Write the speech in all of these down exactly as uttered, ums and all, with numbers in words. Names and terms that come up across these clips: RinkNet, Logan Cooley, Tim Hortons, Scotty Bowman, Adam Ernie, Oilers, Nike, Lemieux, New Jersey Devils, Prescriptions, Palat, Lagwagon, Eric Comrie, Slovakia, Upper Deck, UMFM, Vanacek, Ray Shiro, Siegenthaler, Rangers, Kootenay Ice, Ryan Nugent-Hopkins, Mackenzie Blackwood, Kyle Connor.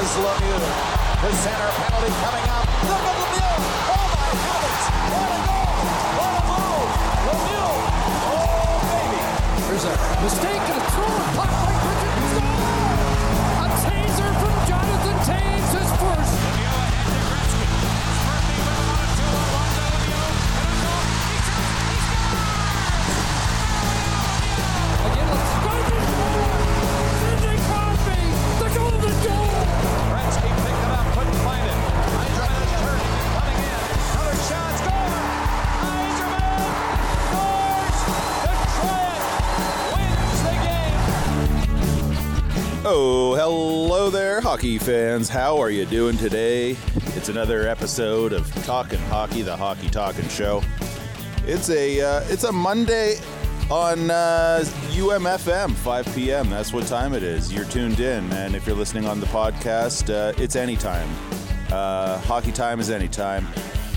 Here's Lemieux. The center penalty coming up. Look at Lemieux. Oh, my heavens. What a goal. What a goal. Lemieux. Oh, baby. There's a mistake and a throw. A puck by Bridget. A taser from Jonathan Taves. His first. Lemieux ahead to Gretzky. It's Murphy with him on two. Alonzo Lemieux. And a goal. He shoots. He scores. Again, let's go. Oh, hello there, hockey fans. How are you doing today? It's another episode of Talkin' Hockey, the Hockey Talkin' Show. It's a uh, it's a Monday on uh, U M F M, five p.m. That's what time it is. You're tuned in, and if you're listening on the podcast, uh, it's anytime. Uh, hockey time is anytime.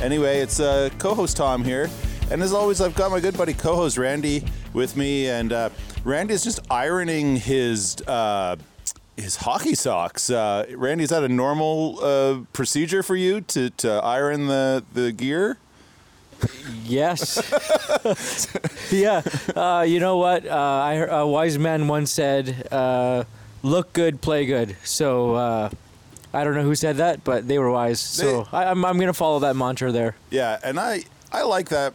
Anyway, it's uh, co-host Tom here, and as always, I've got my good buddy co-host Randy with me, and uh, Randy is just ironing his... Uh, His hockey socks. Uh, Randy, is that a normal uh, procedure for you to, to iron the, the gear? Yes. yeah. Uh, you know what? Uh, I, a wise man once said, uh, look good, play good. So uh, I don't know who said that, but they were wise. So they, I, I'm, I'm going to follow that mantra there. Yeah. And I, I like that.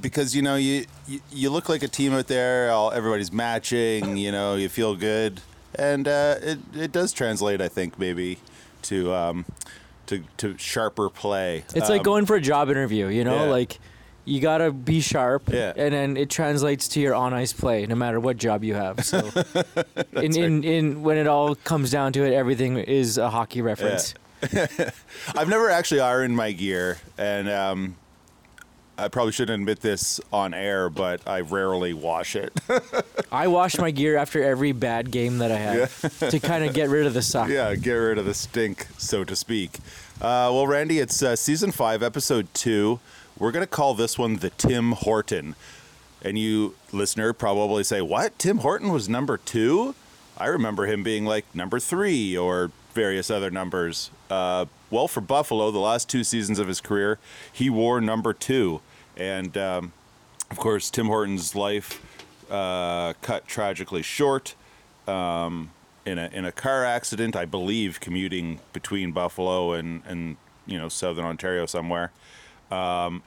Because, you know, you, you, you look like a team out there. All, everybody's matching. You know, you feel good. And uh, it it does translate, I think, maybe to um, to to sharper play. It's um, like going for a job interview, you know, yeah. Like you gotta be sharp, yeah. And then it translates to your on ice play, no matter what job you have. So, in, in in when it all comes down to it, everything is a hockey reference. Yeah. I've never actually ironed my gear, and um, I probably shouldn't admit this on air, but I rarely wash it. I wash my gear after every bad game that I have, yeah. To kind of get rid of the suck. Yeah, get rid of the stink, so to speak. Uh, well, Randy, it's uh, Season five, Episode two. We're going to call this one the Tim Horton. And you, listener, probably say, what? Tim Horton was number two? I remember him being like number three or various other numbers. Uh, well, for Buffalo, the last two seasons of his career, he wore number two. And, um, of course, Tim Horton's life uh, cut tragically short um, in a in a car accident, I believe, commuting between Buffalo and, and you know, southern Ontario somewhere. Um,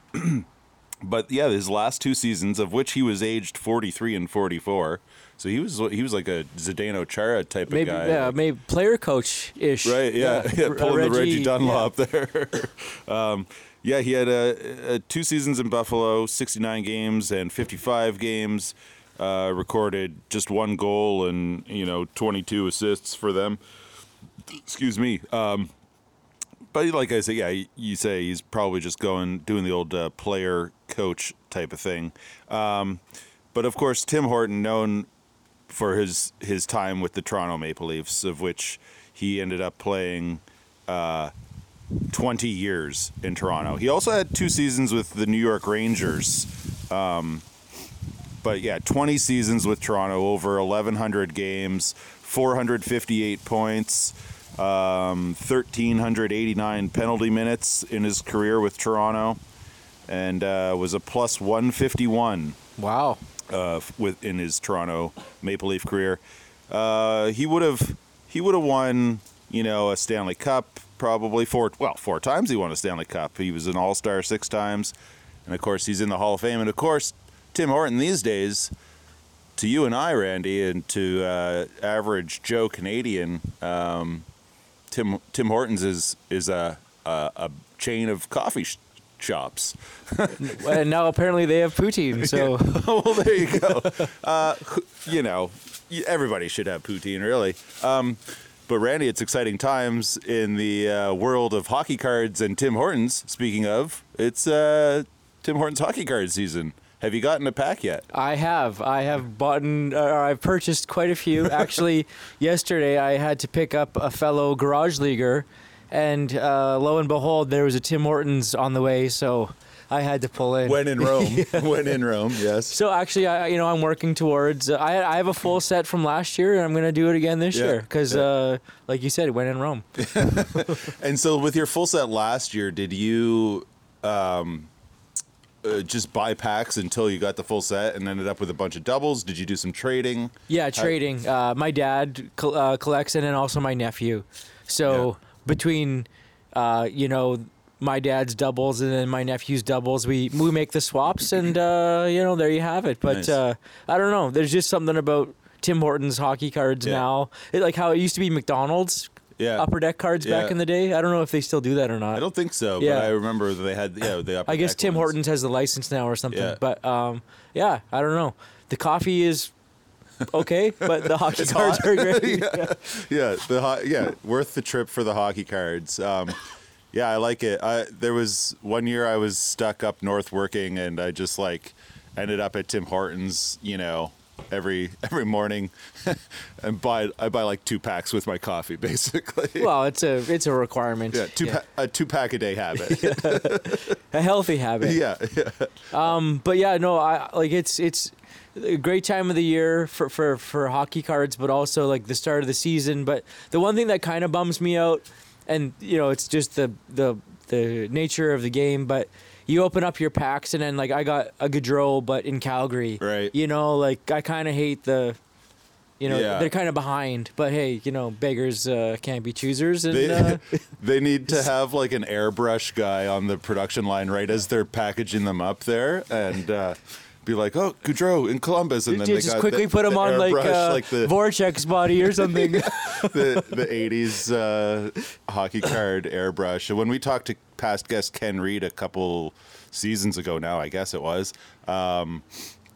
but, yeah, his last two seasons, of which he was aged forty-three and forty-four, so he was he was like a Zdeno Chara type maybe, of guy. Yeah, like, maybe player coach-ish. Right, yeah, yeah, yeah pulling Reggie, the Reggie Dunlop yeah. there. um Yeah, he had uh, uh, two seasons in Buffalo, sixty-nine games and fifty-five games, uh, recorded just one goal and, you know, twenty-two assists for them. Excuse me. Um, but like I say, yeah, you say he's probably just going, doing the old uh, player coach type of thing. Um, but of course, Tim Horton, known for his, his time with the Toronto Maple Leafs, of which he ended up playing... Uh, twenty years in Toronto. He also had two seasons with the New York Rangers. Um, but yeah, twenty seasons with Toronto, over eleven hundred games, four hundred fifty-eight points, um, one thousand three hundred eighty-nine penalty minutes in his career with Toronto, and uh, was a plus one fifty-one. Wow. Uh, with, in his Toronto Maple Leaf career. Uh, he would have he would have won, you know, a Stanley Cup. Probably four, well, four times he won a Stanley Cup. He was an All-Star six times. And, of course, he's in the Hall of Fame. And, of course, Tim Horton these days, to you and I, Randy, and to uh, average Joe Canadian, um, Tim Tim Hortons is, is a, a, a chain of coffee sh- shops. And now apparently they have poutine. So yeah. Well, there you go. uh, you know, everybody should have poutine, really. Um But, Randy, it's exciting times in the uh, world of hockey cards and Tim Hortons. Speaking of, it's uh, Tim Hortons hockey card season. Have you gotten a pack yet? I have. I have bought, or uh, I've purchased quite a few. Actually, yesterday I had to pick up a fellow garage leaguer, and uh, lo and behold, there was a Tim Hortons on the way, so I had to pull in. When in Rome. yeah. When in Rome, yes. So actually, I, you know, I'm working towards, uh, I I have a full set from last year, and I'm going to do it again this yeah. year. Because, yeah. uh, like you said, when in Rome. And so with your full set last year, did you... Um, Uh, just buy packs until you got the full set and ended up with a bunch of doubles? Did you do some trading? Yeah, trading. Uh, my dad col- uh, collects, and then also my nephew. So yeah. between, uh, you know, my dad's doubles and then my nephew's doubles, we, we make the swaps, and, uh, you know, there you have it. But nice. uh, I don't know. There's just something about Tim Hortons hockey cards yeah. now. It, like how it used to be McDonald's. Yeah. Upper Deck cards yeah. back in the day. I don't know if they still do that or not. I don't think so, yeah. but I remember that they had yeah, the Upper I guess Deck Tim ones. Hortons has the license now or something. Yeah. But, um, yeah, I don't know. The coffee is okay, but the hockey cards hot. Are great. yeah. Yeah. yeah, the ho- yeah, worth the trip for the hockey cards. Um, yeah, I like it. I, there was one year I was stuck up north working, and I just, like, ended up at Tim Hortons, you know, every every morning and buy I buy like two packs with my coffee, basically. Well, it's a it's a requirement. Yeah, two yeah. Pa- a two pack a day habit. yeah. A healthy habit. Yeah, yeah. Um but yeah, no, I like it's it's a great time of the year for, for, for hockey cards, but also like the start of the season. But the one thing that kind of bums me out, and you know, it's just the the the nature of the game, but you open up your packs, and then, like, I got a Gaudreau, but in Calgary. Right. You know, like, I kind of hate the, you know, yeah. they're kind of behind. But, hey, you know, beggars uh, can't be choosers. And They, uh, they need to have, like, an airbrush guy on the production line right as they're packaging them up there. And... Uh, be like, oh, Gaudreau in Columbus, and then you they just got quickly the, put him on like, uh, like the Voracek's body or something. the the eighties uh, hockey card airbrush. When we talked to past guest Ken Reed a couple seasons ago now, I guess it was. Um,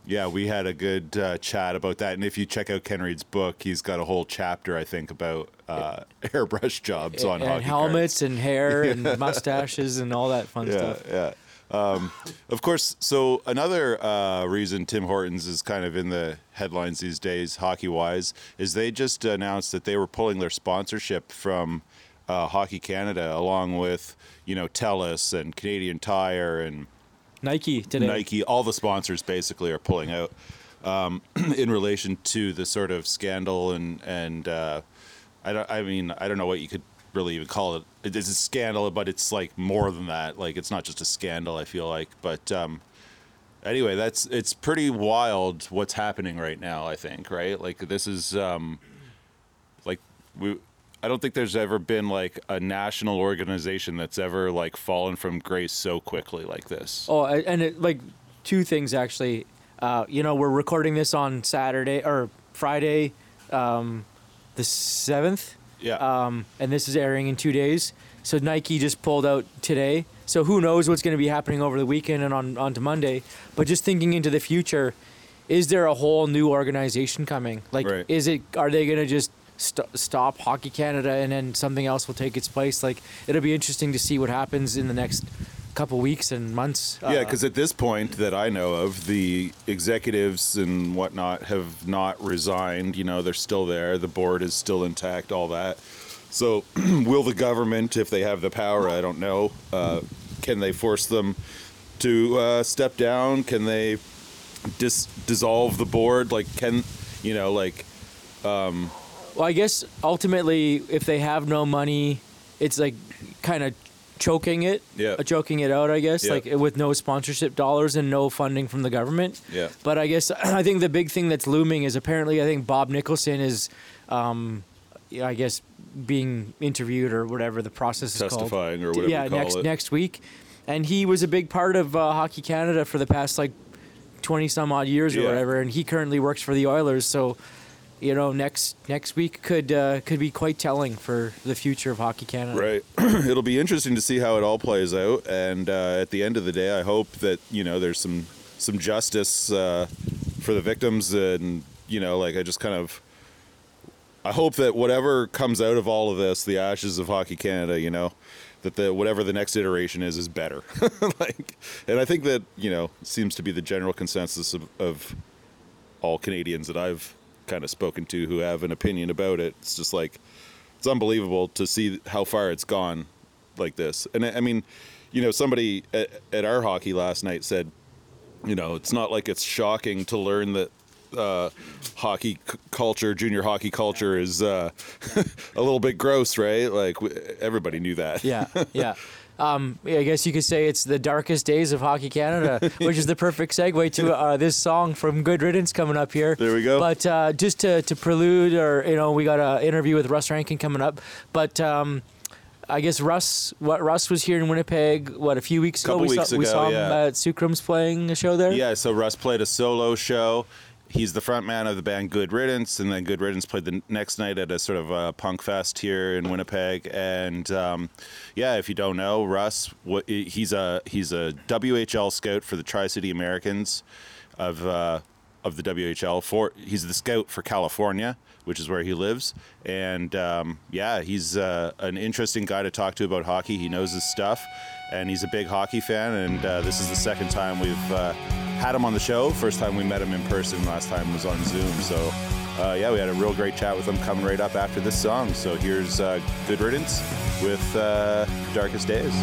yeah, we had a good uh, chat about that. And if you check out Ken Reed's book, he's got a whole chapter, I think, about uh, airbrush jobs and, on and hockey helmets cards. And hair and mustaches and all that fun yeah, stuff. Yeah. Um, of course, so another uh, reason Tim Hortons is kind of in the headlines these days, hockey-wise, is they just announced that they were pulling their sponsorship from uh, Hockey Canada, along with, you know, TELUS and Canadian Tire and... Nike today. Nike, all the sponsors basically are pulling out um, in relation to the sort of scandal and... and uh, I, don't, I mean, I don't know what you could... really even call it. It's a scandal, but it's like more than that. Like, it's not just a scandal, I feel like. But um, anyway, that's it's pretty wild what's happening right now, I think, right? Like, this is um, like we I don't think there's ever been like a national organization that's ever like fallen from grace so quickly like this. Oh, and it, like two things actually. Uh, you know, we're recording this on Saturday or Friday, um, the seventh. Yeah. Um, and this is airing in two days. So Nike just pulled out today. So who knows what's going to be happening over the weekend and on, on to Monday. But just thinking into the future, is there a whole new organization coming? Like, right. is it? Are they going to just st- stop Hockey Canada and then something else will take its place? Like, it'll be interesting to see what happens in the next couple weeks and months. Uh, yeah, because at this point that I know of, the executives and whatnot have not resigned. You know, they're still there. The board is still intact, all that. So will the government, if they have the power, I don't know, uh, can they force them to uh, step down? Can they dis- dissolve the board? Like, can, you know, like... Um, well, I guess ultimately, if they have no money, it's like kind of... choking it yeah choking it out I guess yeah. like with no sponsorship dollars and no funding from the government. Yeah but I guess I think the big thing that's looming is apparently I think Bob Nicholson is um I guess being interviewed or whatever the process testifying is called testifying or whatever yeah you call next it. next week, and he was a big part of uh, Hockey Canada for the past like twenty some odd years yeah. or whatever, and he currently works for the Oilers, so you know, next next week could uh, could be quite telling for the future of Hockey Canada. Right. It'll be interesting to see how it all plays out. And uh, at the end of the day, I hope that, you know, there's some some justice uh, for the victims. And, you know, like I just kind of I hope that whatever comes out of all of this, the ashes of Hockey Canada, you know, that the whatever the next iteration is, is better. like, And I think that, you know, seems to be the general consensus of, of all Canadians that I've kind of spoken to who have an opinion about it. It's just like, it's unbelievable to see how far it's gone like this. And I mean, you know, somebody at, at our hockey last night said, you know, it's not like it's shocking to learn that uh, hockey c- culture, junior hockey culture is uh, a little bit gross, right? Like, w- everybody knew that. Yeah, yeah. Um, I guess you could say it's the darkest days of Hockey Canada, which is the perfect segue to uh, this song from Good Riddance coming up here. There we go. But uh, just to, to prelude, or, you know, we got an interview with Russ Rankin coming up. But um, I guess Russ, what Russ was here in Winnipeg, what, a few weeks ago? Couple we weeks saw, ago, we saw him yeah. at Sucrum's playing a show there? Yeah, so Russ played a solo show. He's the front man of the band Good Riddance, and then Good Riddance played the next night at a sort of a punk fest here in Winnipeg. And um, yeah, if you don't know, Russ, what, he's a he's a W H L scout for the Tri-City Americans of uh, of the W H L. For he's the scout for California, which is where he lives. And um, yeah, he's uh, an interesting guy to talk to about hockey. He knows his stuff, and he's a big hockey fan. And uh, this is the second time we've. Uh, had him on the show. First time we met him in person, last time was on Zoom. So uh, yeah, we had a real great chat with him coming right up after this song. So here's uh, Good Riddance with uh, Darkest Days.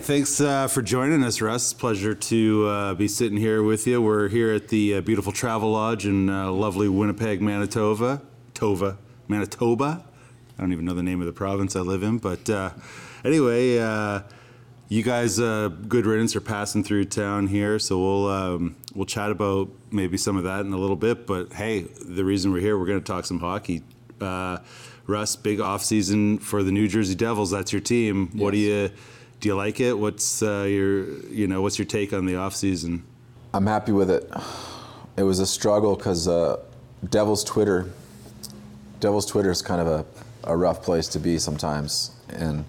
Thanks uh, for joining us, Russ. Pleasure to uh, be sitting here with you. We're here at the uh, beautiful Travel Lodge in uh, lovely Winnipeg, Manitoba. Tova, Manitoba. I don't even know the name of the province I live in, but uh, anyway, uh, you guys, uh, Good Riddance, are passing through town here, so we'll um, we'll chat about maybe some of that in a little bit. But hey, the reason we're here, we're going to talk some hockey. Uh, Russ, big off season for the New Jersey Devils. That's your team. Yes. What do you? Do you like it? What's uh, your, you know, what's your take on the off season? I'm happy with it. It was a struggle because uh, Devils Twitter, Devils Twitter is kind of a, a rough place to be sometimes. And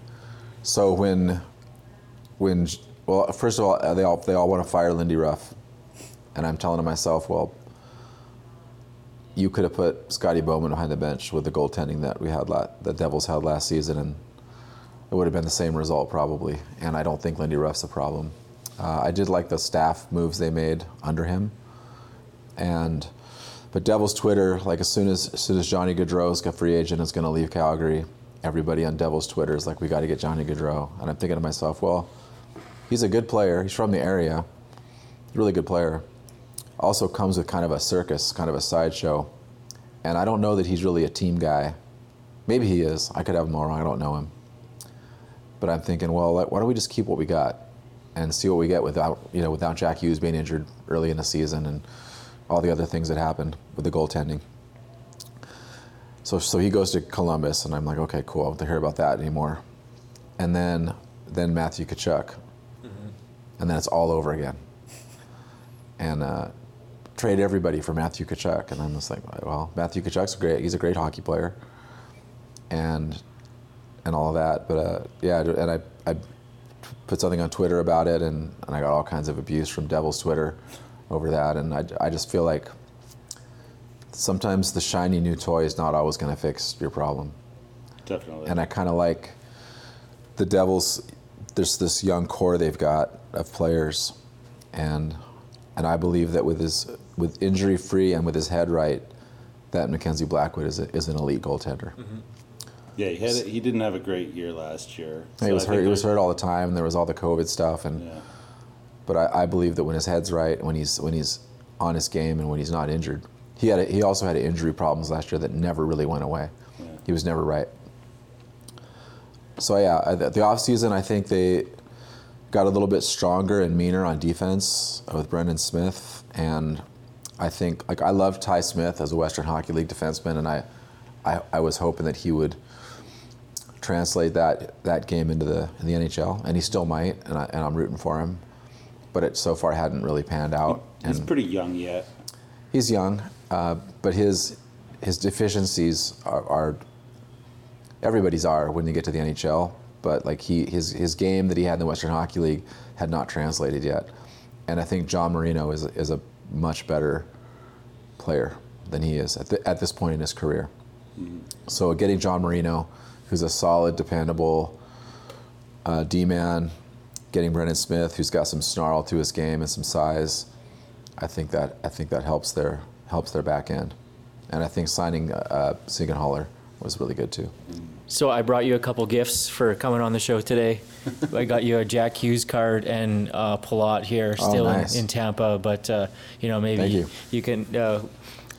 so when, when, well, first of all, they all they all want to fire Lindy Ruff, and I'm telling to myself, well, you could have put Scotty Bowman behind the bench with the goaltending that we had, la- the Devils had last season, and it would have been the same result probably, and I don't think Lindy Ruff's a problem. Uh, I did like the staff moves they made under him, and but Devils Twitter, like as soon as, as soon as Johnny Gaudreau is a free agent is going to leave Calgary, everybody on Devils Twitter is like, we got to get Johnny Gaudreau, and I'm thinking to myself, well, he's a good player, he's from the area, really good player, also comes with kind of a circus, kind of a sideshow, And I don't know that he's really a team guy. Maybe he is. I could have him all wrong. I don't know him. But I'm thinking, well, why don't we just keep what we got and see what we get without, you know, without Jack Hughes being injured early in the season and all the other things that happened with the goaltending. So so he goes to Columbus, and I'm like, okay, cool. I don't want to hear about that anymore. And then then Matthew Tkachuk. Mm-hmm. And then it's all over again. And uh, trade everybody for Matthew Tkachuk. And I'm just like, well, Matthew Tkachuk's great. He's a great hockey player. And and all of that. But uh, yeah, and I, I put something on Twitter about it, and, and I got all kinds of abuse from Devils Twitter over that. And I, I just feel like sometimes the shiny new toy is not always going to fix your problem. Definitely. And I kind of like the Devils, there's this young core they've got of players. And and I believe that with his with injury free and with his head right, that Mackenzie Blackwood is a, is an elite goaltender. Mm-hmm. Yeah, he had a, he didn't have a great year last year. So he was hurt. He was hurt all the time. And there was all the COVID stuff, and yeah. But I, I believe that when his head's right, when he's when he's on his game, and when he's not injured, he had a, he also had injury problems last year that never really went away. Yeah. He was never right. So yeah, the offseason, I think they got a little bit stronger and meaner on defense with Brendan Smith, and I think like I love Ty Smith as a Western Hockey League defenseman, and I. I, I was hoping that he would translate that that game into the in the N H L, and he still might, and, I, and I'm rooting for him. But it so far hadn't really panned out. He's and pretty young yet. He's young, uh, but his his deficiencies are, are everybody's are when you get to the N H L. But like he his his game that he had in the Western Hockey League had not translated yet, and I think John Marino is is a much better player than he is at the, at this point in his career. So getting John Marino, who's a solid, dependable uh, D-man, getting Brendan Smith, who's got some snarl to his game and some size, I think that I think that helps their helps their back end, and I think signing uh, Siegenthaler was really good too. So I brought you a couple gifts for coming on the show today. I got you a Jack Hughes card and uh, Palat here, still oh, nice. in, in Tampa, but uh, you know maybe you. you can. Uh,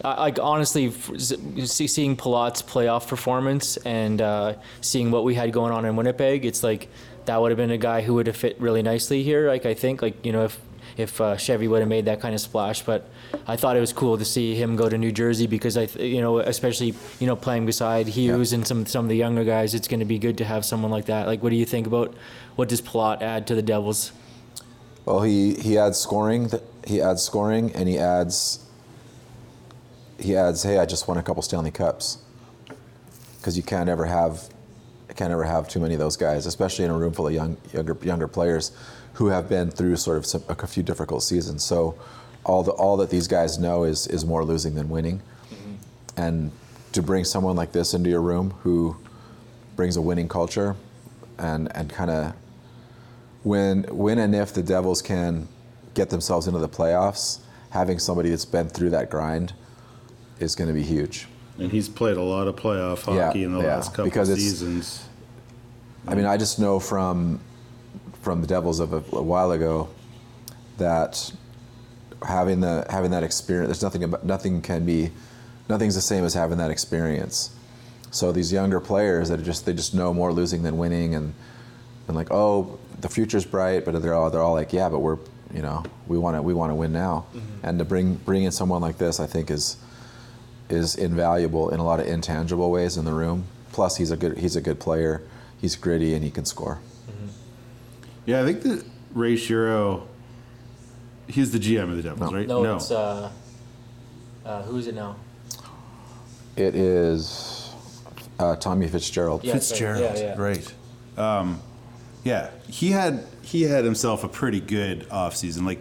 I, I honestly, see, seeing Palat's playoff performance and uh, seeing what we had going on in Winnipeg, it's like that would have been a guy who would have fit really nicely here. Like I think, like you know, if if uh, Chevy would have made that kind of splash, but I thought it was cool to see him go to New Jersey because I, you know, especially you know playing beside Hughes yeah. and some some of the younger guys, it's going to be good to have someone like that. Like, what do you think about what does Palat add to the Devils? Well, he he adds scoring. He adds scoring, and he adds. He adds, "Hey, I just won a couple Stanley Cups," because you can't ever have, can't ever have too many of those guys, especially in a room full of young, younger, younger players, who have been through sort of some, a few difficult seasons. So, all the all that these guys know is is more losing than winning, mm-hmm. and to bring someone like this into your room who brings a winning culture, and and kind of when when and if the Devils can get themselves into the playoffs, having somebody that's been through that grind. Is going to be huge. And he's played a lot of playoff hockey yeah, in the yeah, last couple of seasons. I mean, I just know from from the Devils of a, a while ago that having the having that experience, there's nothing about, nothing can be, nothing's the same as having that experience. So these younger players that are just they just know more losing than winning, and and like oh the future's bright, but they're all they're all like yeah, but we're you know we want to we want to win now, mm-hmm. and to bring bring in someone like this, I think is. is invaluable in a lot of intangible ways in the room. Plus, he's a good he's a good player. He's gritty and he can score. Mm-hmm. Yeah, I think that Ray Shiro, he's the G M of the Devils, no. right? No, no. it's uh, uh, who is it now? It is uh, Tommy Fitzgerald. Yeah, Fitzgerald, right. Yeah, yeah. Right. Um, yeah, he had he had himself a pretty good offseason. Like.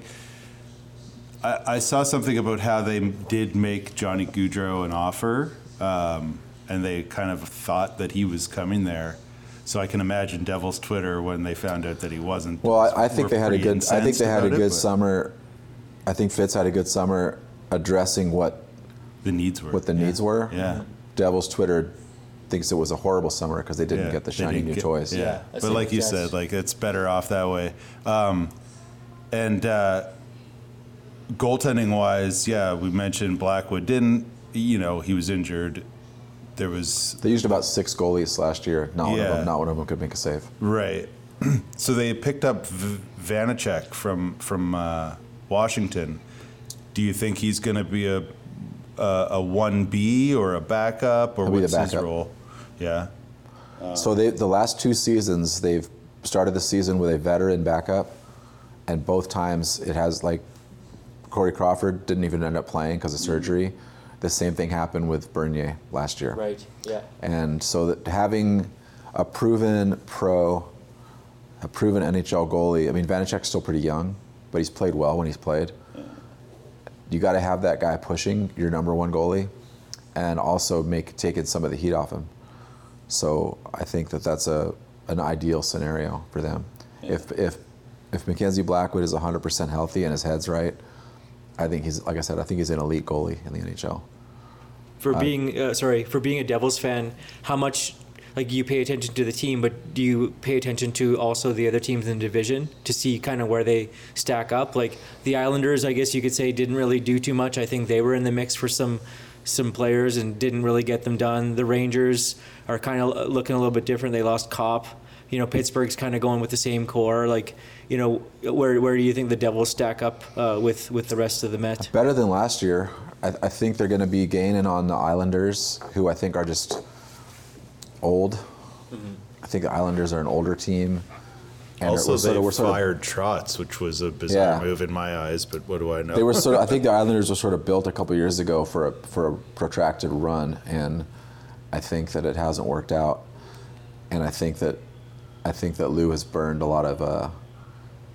I saw something about how they did make Johnny Gaudreau an offer, um, and they kind of thought that he was coming there. So I can imagine Devils Twitter when they found out that he wasn't. Well, I, I think they had a good. I think they had a good it, summer. I think Fitz had a good summer addressing what the needs were. What the yeah. needs were. Yeah. Devils Twitter thinks it was a horrible summer because they didn't yeah, get the shiny new get, toys. Yeah. yeah. But like you said, like it's better off that way. Um, and. Uh, Goaltending wise, yeah, we mentioned Blackwood didn't. you know, he was injured. There was... They used about six goalies last year. Not one yeah. of them. Not one of them could make a save. Right. So they picked up v- Vanacek from from uh, Washington. Do you think he's going to be a, a a one B or a backup, or He'll what's backup. his role? Yeah. Uh, so they, the last two seasons, they've started the season with a veteran backup, and both times it has, like, Corey Crawford didn't even end up playing because of surgery. The same thing happened with Bernier last year. Right, yeah. And so that having a proven pro, a proven N H L goalie, I mean, Vanacek's still pretty young, but he's played well when he's played. Yeah. You got to have that guy pushing your number one goalie and also make taking some of the heat off him. So I think that that's a an ideal scenario for them. Yeah. If if if Mackenzie Blackwood is one hundred percent healthy and his head's right, I think he's, like I said, I think he's an elite goalie in the N H L. For uh, being uh, sorry, for being a Devils fan, how much, like, you pay attention to the team, but do you pay attention to also the other teams in the division to see kind of where they stack up? Like the Islanders, I guess you could say, didn't really do too much. I think they were in the mix for some some players and didn't really get them done. The Rangers are kind of looking a little bit different. They lost Kopp. You know, Pittsburgh's kind of going with the same core. Like, you know, where where do you think the Devils stack up uh, with, with the rest of the Met? Better than last year. I, I think they're going to be gaining on the Islanders, who I think are just old. Mm-hmm. I think the Islanders are an older team. And also, they sort of, fired sort of, Trotz, which was a bizarre yeah. move in my eyes, but what do I know? They were sort of, I think the Islanders were sort of built a couple of years ago for a, for a protracted run, and I think that it hasn't worked out. And I think that I think that Lou has burned a lot of uh,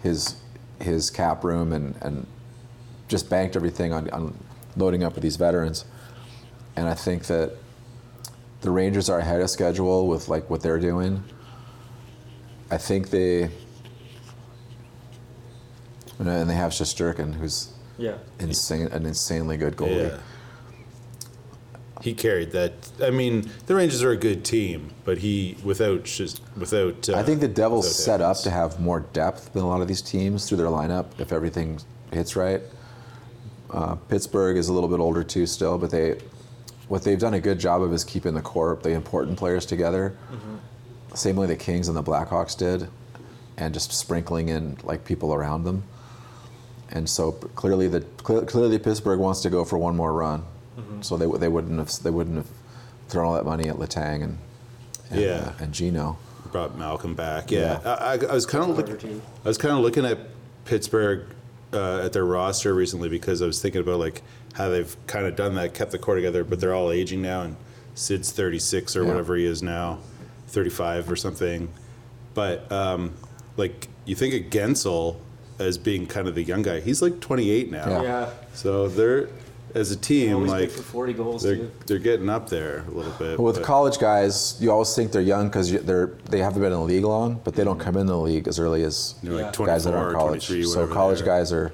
his his cap room and, and just banked everything on, on loading up with these veterans. And I think that the Rangers are ahead of schedule with, like, what they're doing. I think they, and they have Shesterkin, who's yeah. insane, an insanely good goalie. Yeah. He carried that. I mean, the Rangers are a good team, but he without just without. Uh, I think the Devils set up to have more depth than a lot of these teams through their lineup if everything hits right. Uh, Pittsburgh is a little bit older too still, but they, what they've done a good job of is keeping the core, the important players together, mm-hmm. same way the Kings and the Blackhawks did, and just sprinkling in, like, people around them. And so clearly the clearly Pittsburgh wants to go for one more run. Mm-hmm. So they they wouldn't have they wouldn't have thrown all that money at Letang and and, yeah. uh, and Geno. Brought Malcolm back. Yeah, yeah. I, I was kind of looking. I was kind of looking at Pittsburgh uh, at their roster recently because I was thinking about, like, how they've kind of done that, kept the core together, but they're all aging now. And Sid's thirty-six or yeah. whatever he is now, thirty-five or something. But um, like, you think of Gensel as being kind of the young guy. He's like twenty-eight now. Yeah. yeah. So they're. As a team, like, for forty goals, they're, they're getting up there a little bit. With but. college guys, you always think they're young because they're they haven't been in the league long, but they don't come in the league as early as yeah. like guys that are in college. So college are. guys are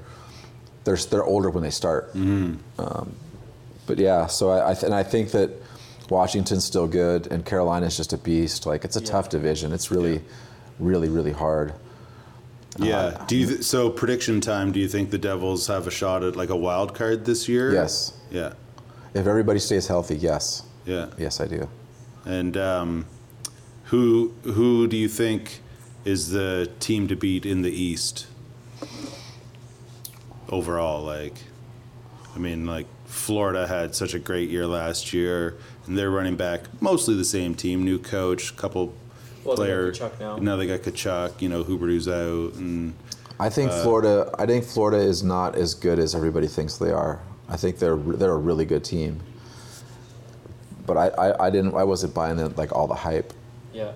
they're they're older when they start. Mm. Um, but yeah, so I, I th- and I think that Washington's still good, and Carolina's just a beast. Like, it's a yeah. tough division. It's really, yeah. really, really hard. Yeah. Do you th- so prediction time? Do you think the Devils have a shot at, like, a wild card this year? Yes. Yeah. If everybody stays healthy, yes. Yeah. Yes, I do. And um, who who do you think is the team to beat in the East overall? Like, I mean, like, Florida had such a great year last year, and they're running back mostly the same team, new coach, couple. Well, player. They got Tkachuk now. now they got Tkachuk, you know, Huberdeau's out. And, I think uh, Florida I think Florida is not as good as everybody thinks they are. I think they're they're a really good team. But I, I, I didn't I wasn't buying the, like, all the hype. Yeah.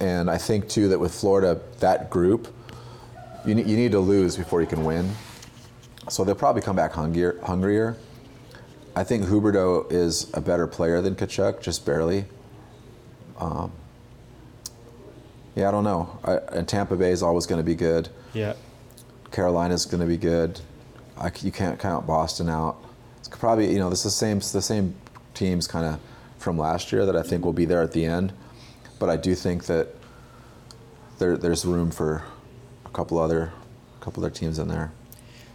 And I think too that with Florida, that group, you need you need to lose before you can win. So they'll probably come back hungrier hungrier. I think Huberdeau is a better player than Tkachuk, just barely. Um Yeah, I don't know. I, and Tampa Bay is always going to be good. Yeah. Carolina's going to be good. I, you can't count Boston out. It's probably, you know, this is the same the same teams kind of from last year that I think will be there at the end. But I do think that there there's room for a couple other a couple other teams in there.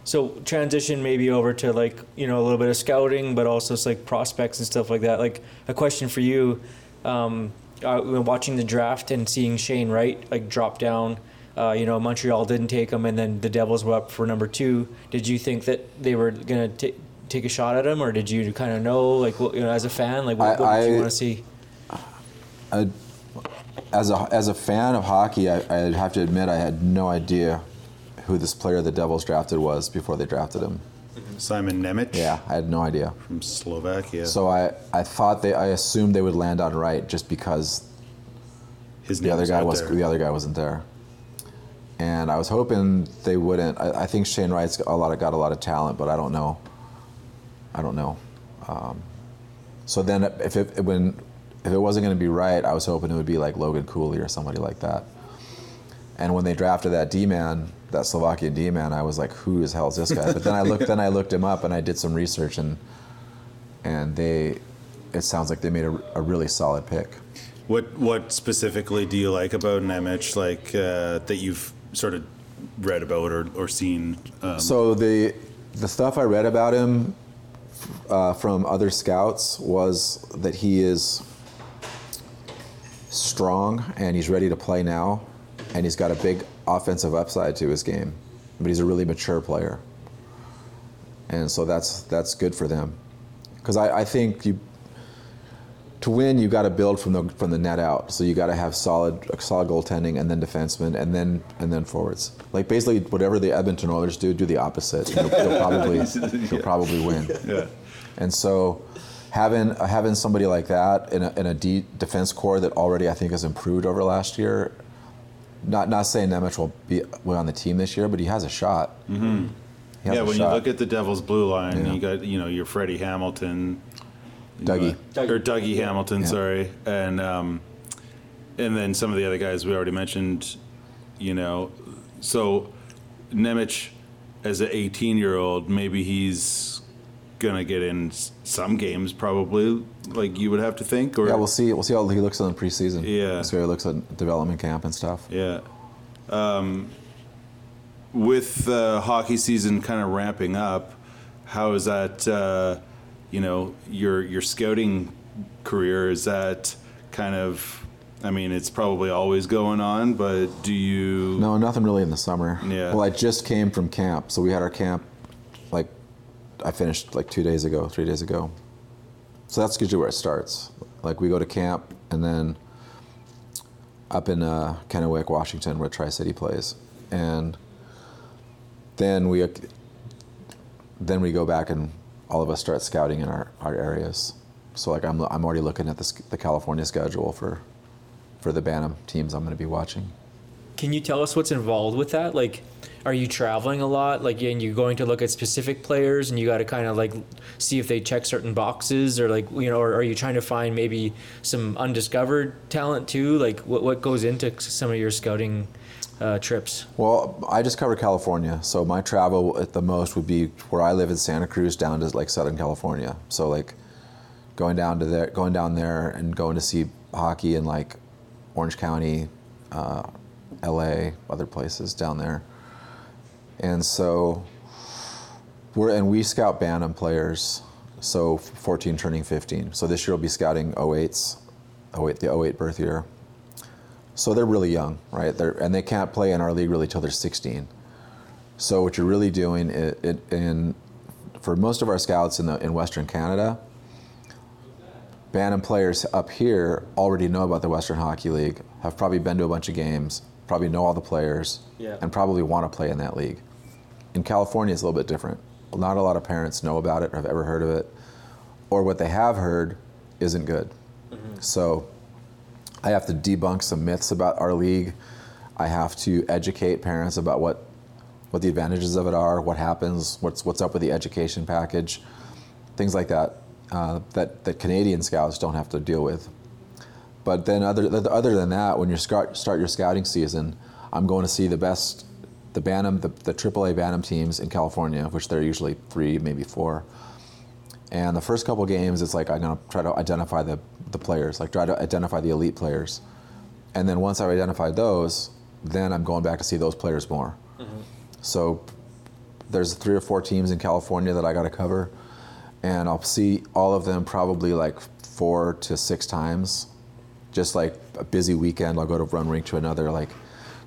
So transition maybe over to, like, you know, a little bit of scouting, but also it's like prospects and stuff like that. Like, a question for you, um, uh, watching the draft and seeing Shane Wright, like, drop down, uh, you know, Montreal didn't take him, and then the Devils were up for number two. Did you think that they were going to take a shot at him, or did you kind of know, like, what, you know, as a fan, like, what, I, what did I, you want to see? I, as a as a fan of hockey, I, I have to admit I had no idea who this player the Devils drafted was before they drafted him. Simon Nemec? Yeah, I had no idea. From Slovakia. So I, I thought they I assumed they would land on Wright just because his the other guy was there. the other guy wasn't there. And I was hoping they wouldn't. I, I think Shane Wright's got a lot of got a lot of talent, but I don't know. I don't know. Um, so then if it when if it wasn't going to be Wright, I was hoping it would be like Logan Cooley or somebody like that. And when they drafted that D-man, that Slovakian D-man, I was like, "Who the hell is this guy?" But then I looked, then I looked him up, and I did some research, and and they, it sounds like they made a, a really solid pick. What what specifically do you like about Nemec, like uh, that you've sort of read about or or seen? Um... So the the stuff I read about him uh, from other scouts was that he is strong and he's ready to play now. And he's got a big offensive upside to his game, but he's a really mature player, and so that's that's good for them. Because I, I think you to win, you got to build from the from the net out. So you got to have solid solid goaltending, and then defensemen, and then and then forwards. Like basically, whatever the Edmonton Oilers do, do the opposite. You'll, you'll probably you'll yeah. probably win. Yeah. And so having having somebody like that in a in a de- defense core that already I think has improved over last year. Not not saying Nemec will be on the team this year, but he has a shot. Mm-hmm. He has yeah, a when shot. You look at the Devils' blue line, yeah. you got you know your Freddie Hamilton, Dougie you know, or Dougie Hamilton, yeah. sorry, and um, and then some of the other guys we already mentioned. You know, so Nemec as an eighteen-year-old, maybe he's gonna get in some games, probably like you would have to think. Or yeah, we'll see. We'll see how he looks in the preseason. Yeah, we'll see how he looks at development camp and stuff. Yeah, um, with uh, hockey season kind of ramping up, how is that? Uh, you know, your your scouting career is that kind of. I mean, it's probably always going on, but do you? No, nothing really in the summer. Yeah. Well, I just came from camp, so we had our camp. I finished like two days ago, three days ago. So that's usually where it starts. Like we go to camp and then up in uh, Kennewick, Washington, where Tri-City plays. And then we then we go back and all of us start scouting in our, our areas. So like I'm I'm already looking at the, the California schedule for for the Bantam teams I'm going to be watching. Can you tell us what's involved with that? Like, are you traveling a lot? Like, and you're going to look at specific players, and you got to kind of like see if they check certain boxes, or like you know, or are you trying to find maybe some undiscovered talent too? Like, what what goes into some of your scouting uh, trips? Well, I just cover California, so my travel at the most would be where I live in Santa Cruz down to like Southern California. So like going down to there, going down there, and going to see hockey in like Orange County, uh, L A, other places down there. And so we're and we scout Bantam players, so fourteen turning fifteen. So this year we'll be scouting oh eights, oh eight, the oh eight birth year. So they're really young, right? They're and they can't play in our league really till they're sixteen. So what you're really doing it, it in for most of our scouts in the in Western Canada, Bantam players up here already know about the Western Hockey League, have probably been to a bunch of games, probably know all the players, yeah. and probably want to play in that league. In California, it's a little bit different. Not a lot of parents know about it or have ever heard of it, or what they have heard isn't good. Mm-hmm. So I have to debunk some myths about our league. I have to educate parents about what what the advantages of it are, what happens, what's what's up with the education package, things like that uh, that, that Canadian scouts don't have to deal with. But then other other than that, when you start your scouting season, I'm going to see the best, the Bantam, the, the triple A Bantam teams in California, which they're usually three, maybe four. And the first couple games, it's like I'm going to try to identify the, the players, like try to identify the elite players. And then once I've identified those, then I'm going back to see those players more. Mm-hmm. So there's three or four teams in California that I got to cover, and I'll see all of them probably like four to six times. Just like a busy weekend, I'll go to one rink to another. Like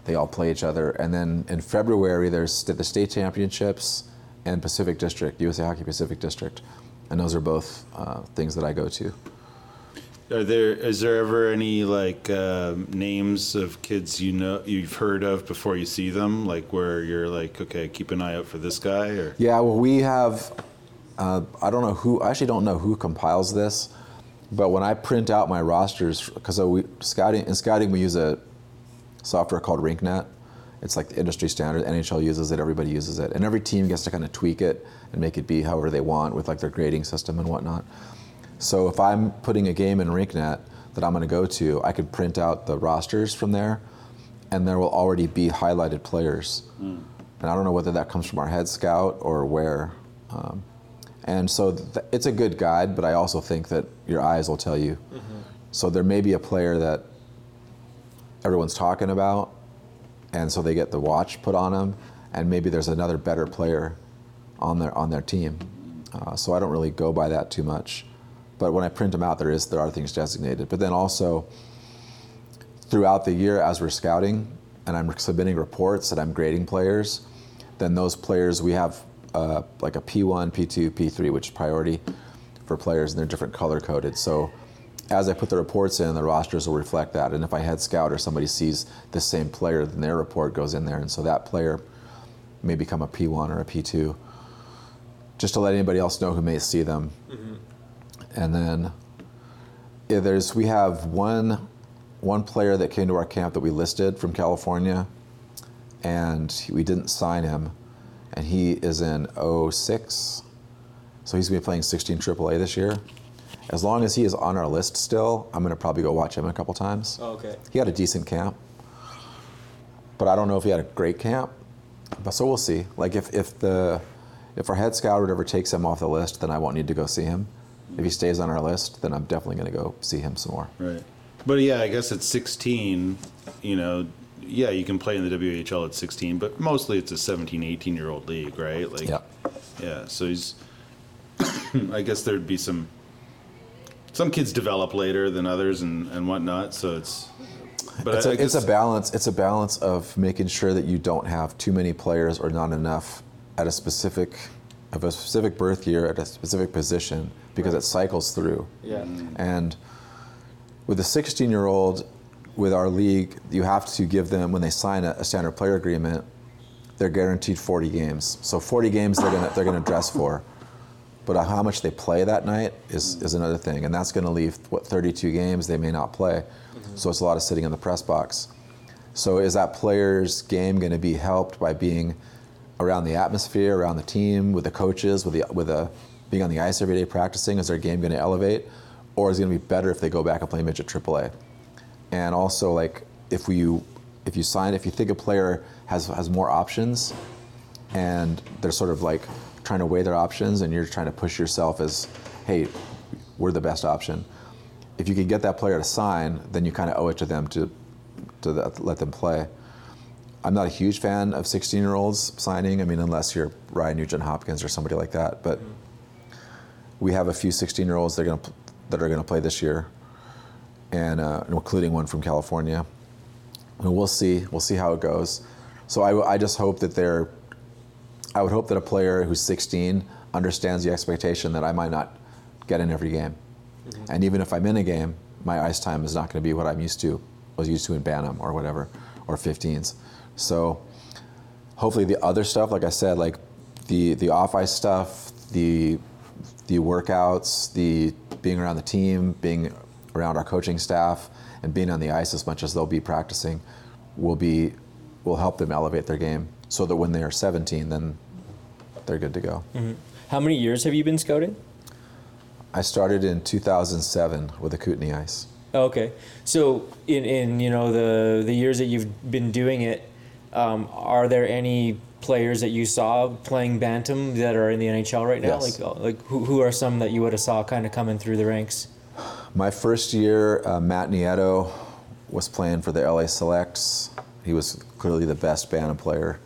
they all play each other. And then in February, there's the state championships and Pacific District, U S A Hockey Pacific District, and those are both uh, things that I go to. Are there? Is there ever any like uh, names of kids you know you've heard of before you see them, like where you're like, okay, keep an eye out for this guy? Or yeah, well, we have. Uh, I don't know who. I actually don't know who compiles this, but when I print out my rosters, because we scouting in scouting we use a software called RinkNet. It's like the industry standard. N H L uses it. Everybody uses it, and every team gets to kind of tweak it and make it be however they want with like their grading system and whatnot. So if I'm putting a game in RinkNet that I'm going to go to, I could print out the rosters from there, and there will already be highlighted players. Mm. And I don't know whether that comes from our head scout or where. Um, and so th- it's a good guide, but I also think that your eyes will tell you. Mm-hmm. So there may be a player that everyone's talking about, and so they get the watch put on them, and maybe there's another better player on their on their team. Uh, so I don't really go by that too much. But when I print them out, there is there are things designated. But then also, throughout the year as we're scouting, and I'm submitting reports and I'm grading players, then those players, we have uh, like a P one, P two, P three, which is priority for players, and they're different color-coded. So as I put the reports in, the rosters will reflect that. And if I head scout or somebody sees the same player, then their report goes in there. And so that player may become a P one or a P two, just to let anybody else know who may see them. Mm-hmm. And then yeah, there's we have one one player that came to our camp that we listed from California, and we didn't sign him, and he is in oh six, so he's going to be playing sixteen triple A this year. As long as he is on our list still, I'm going to probably go watch him a couple times. Oh, okay. He had a decent camp, but I don't know if he had a great camp. But so we'll see. Like if if the if our head scout or whatever takes him off the list, then I won't need to go see him. If he stays on our list, then I'm definitely going to go see him some more. Right. But yeah, I guess at sixteen, you know, yeah, you can play in the W H L at sixteen, but mostly it's a seventeen, eighteen-year-old league, right? Like, yeah. Yeah, so he's I guess there'd be some some kids develop later than others and, and whatnot, so it's but it's, I, a, I guess, it's a balance. It's a balance of making sure that you don't have too many players or not enough at a specific of a specific birth year at a specific position, because right. It cycles through. Yeah. And with a sixteen-year-old, with our league, you have to give them, when they sign a, a standard player agreement, they're guaranteed forty games. So forty games they're gonna they're gonna dress for, but how much they play that night is, mm-hmm. is another thing, and that's gonna leave what thirty-two games they may not play. Mm-hmm. So it's a lot of sitting in the press box. So is that player's game gonna be helped by being around the atmosphere, around the team, with the coaches, with the with a being on the ice every day practicing? Is their game going to elevate, or is it going to be better if they go back and play midget triple A? And also, like if you if you sign, if you think a player has has more options, and they're sort of like trying to weigh their options, and you're trying to push yourself as, hey, we're the best option. If you can get that player to sign, then you kind of owe it to them to to let them play. I'm not a huge fan of sixteen-year-olds signing. I mean, unless you're Ryan Nugent-Hopkins or somebody like that. But we have a few sixteen-year-olds that are going to, that are going to play this year, and uh, including one from California. And we'll see. We'll see how it goes. So I, I just hope that they're. I would hope that a player who's sixteen understands the expectation that I might not get in every game, mm-hmm. and even if I'm in a game, my ice time is not going to be what I'm used to. Was used to in Bantam or whatever, or fifteens. So hopefully the other stuff, like I said, like the, the off-ice stuff, the the workouts, the being around the team, being around our coaching staff, and being on the ice as much as they'll be practicing will be will help them elevate their game so that when they are seventeen, then they're good to go. Mm-hmm. How many years have you been scouting? I started in two thousand seven with the Kootenay Ice. Oh, okay. So in, in you know the, the years that you've been doing it, um, are there any players that you saw playing Bantam that are in the N H L right now? Yes. Like like who, who are some that you would have saw kind of coming through the ranks? My first year, uh, Matt Nieto was playing for the L A Selects. He was clearly the best Bantam player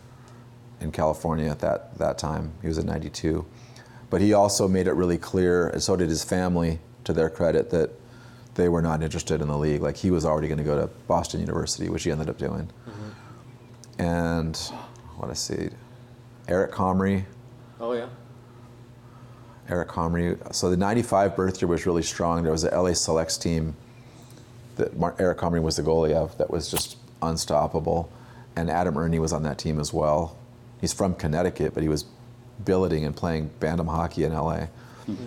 in California at that, that time. He was in ninety-two. But he also made it really clear, and so did his family, to their credit, that they were not interested in the league. Like, he was already going to go to Boston University, which he ended up doing. Mm-hmm. And what I see, Eric Comrie. Oh, yeah. Eric Comrie. So the ninety-five birth year was really strong. There was an L A Selects team that Eric Comrie was the goalie of that was just unstoppable. And Adam Ernie was on that team as well. He's from Connecticut, but he was billeting and playing Bantam hockey in L A. Mm-hmm.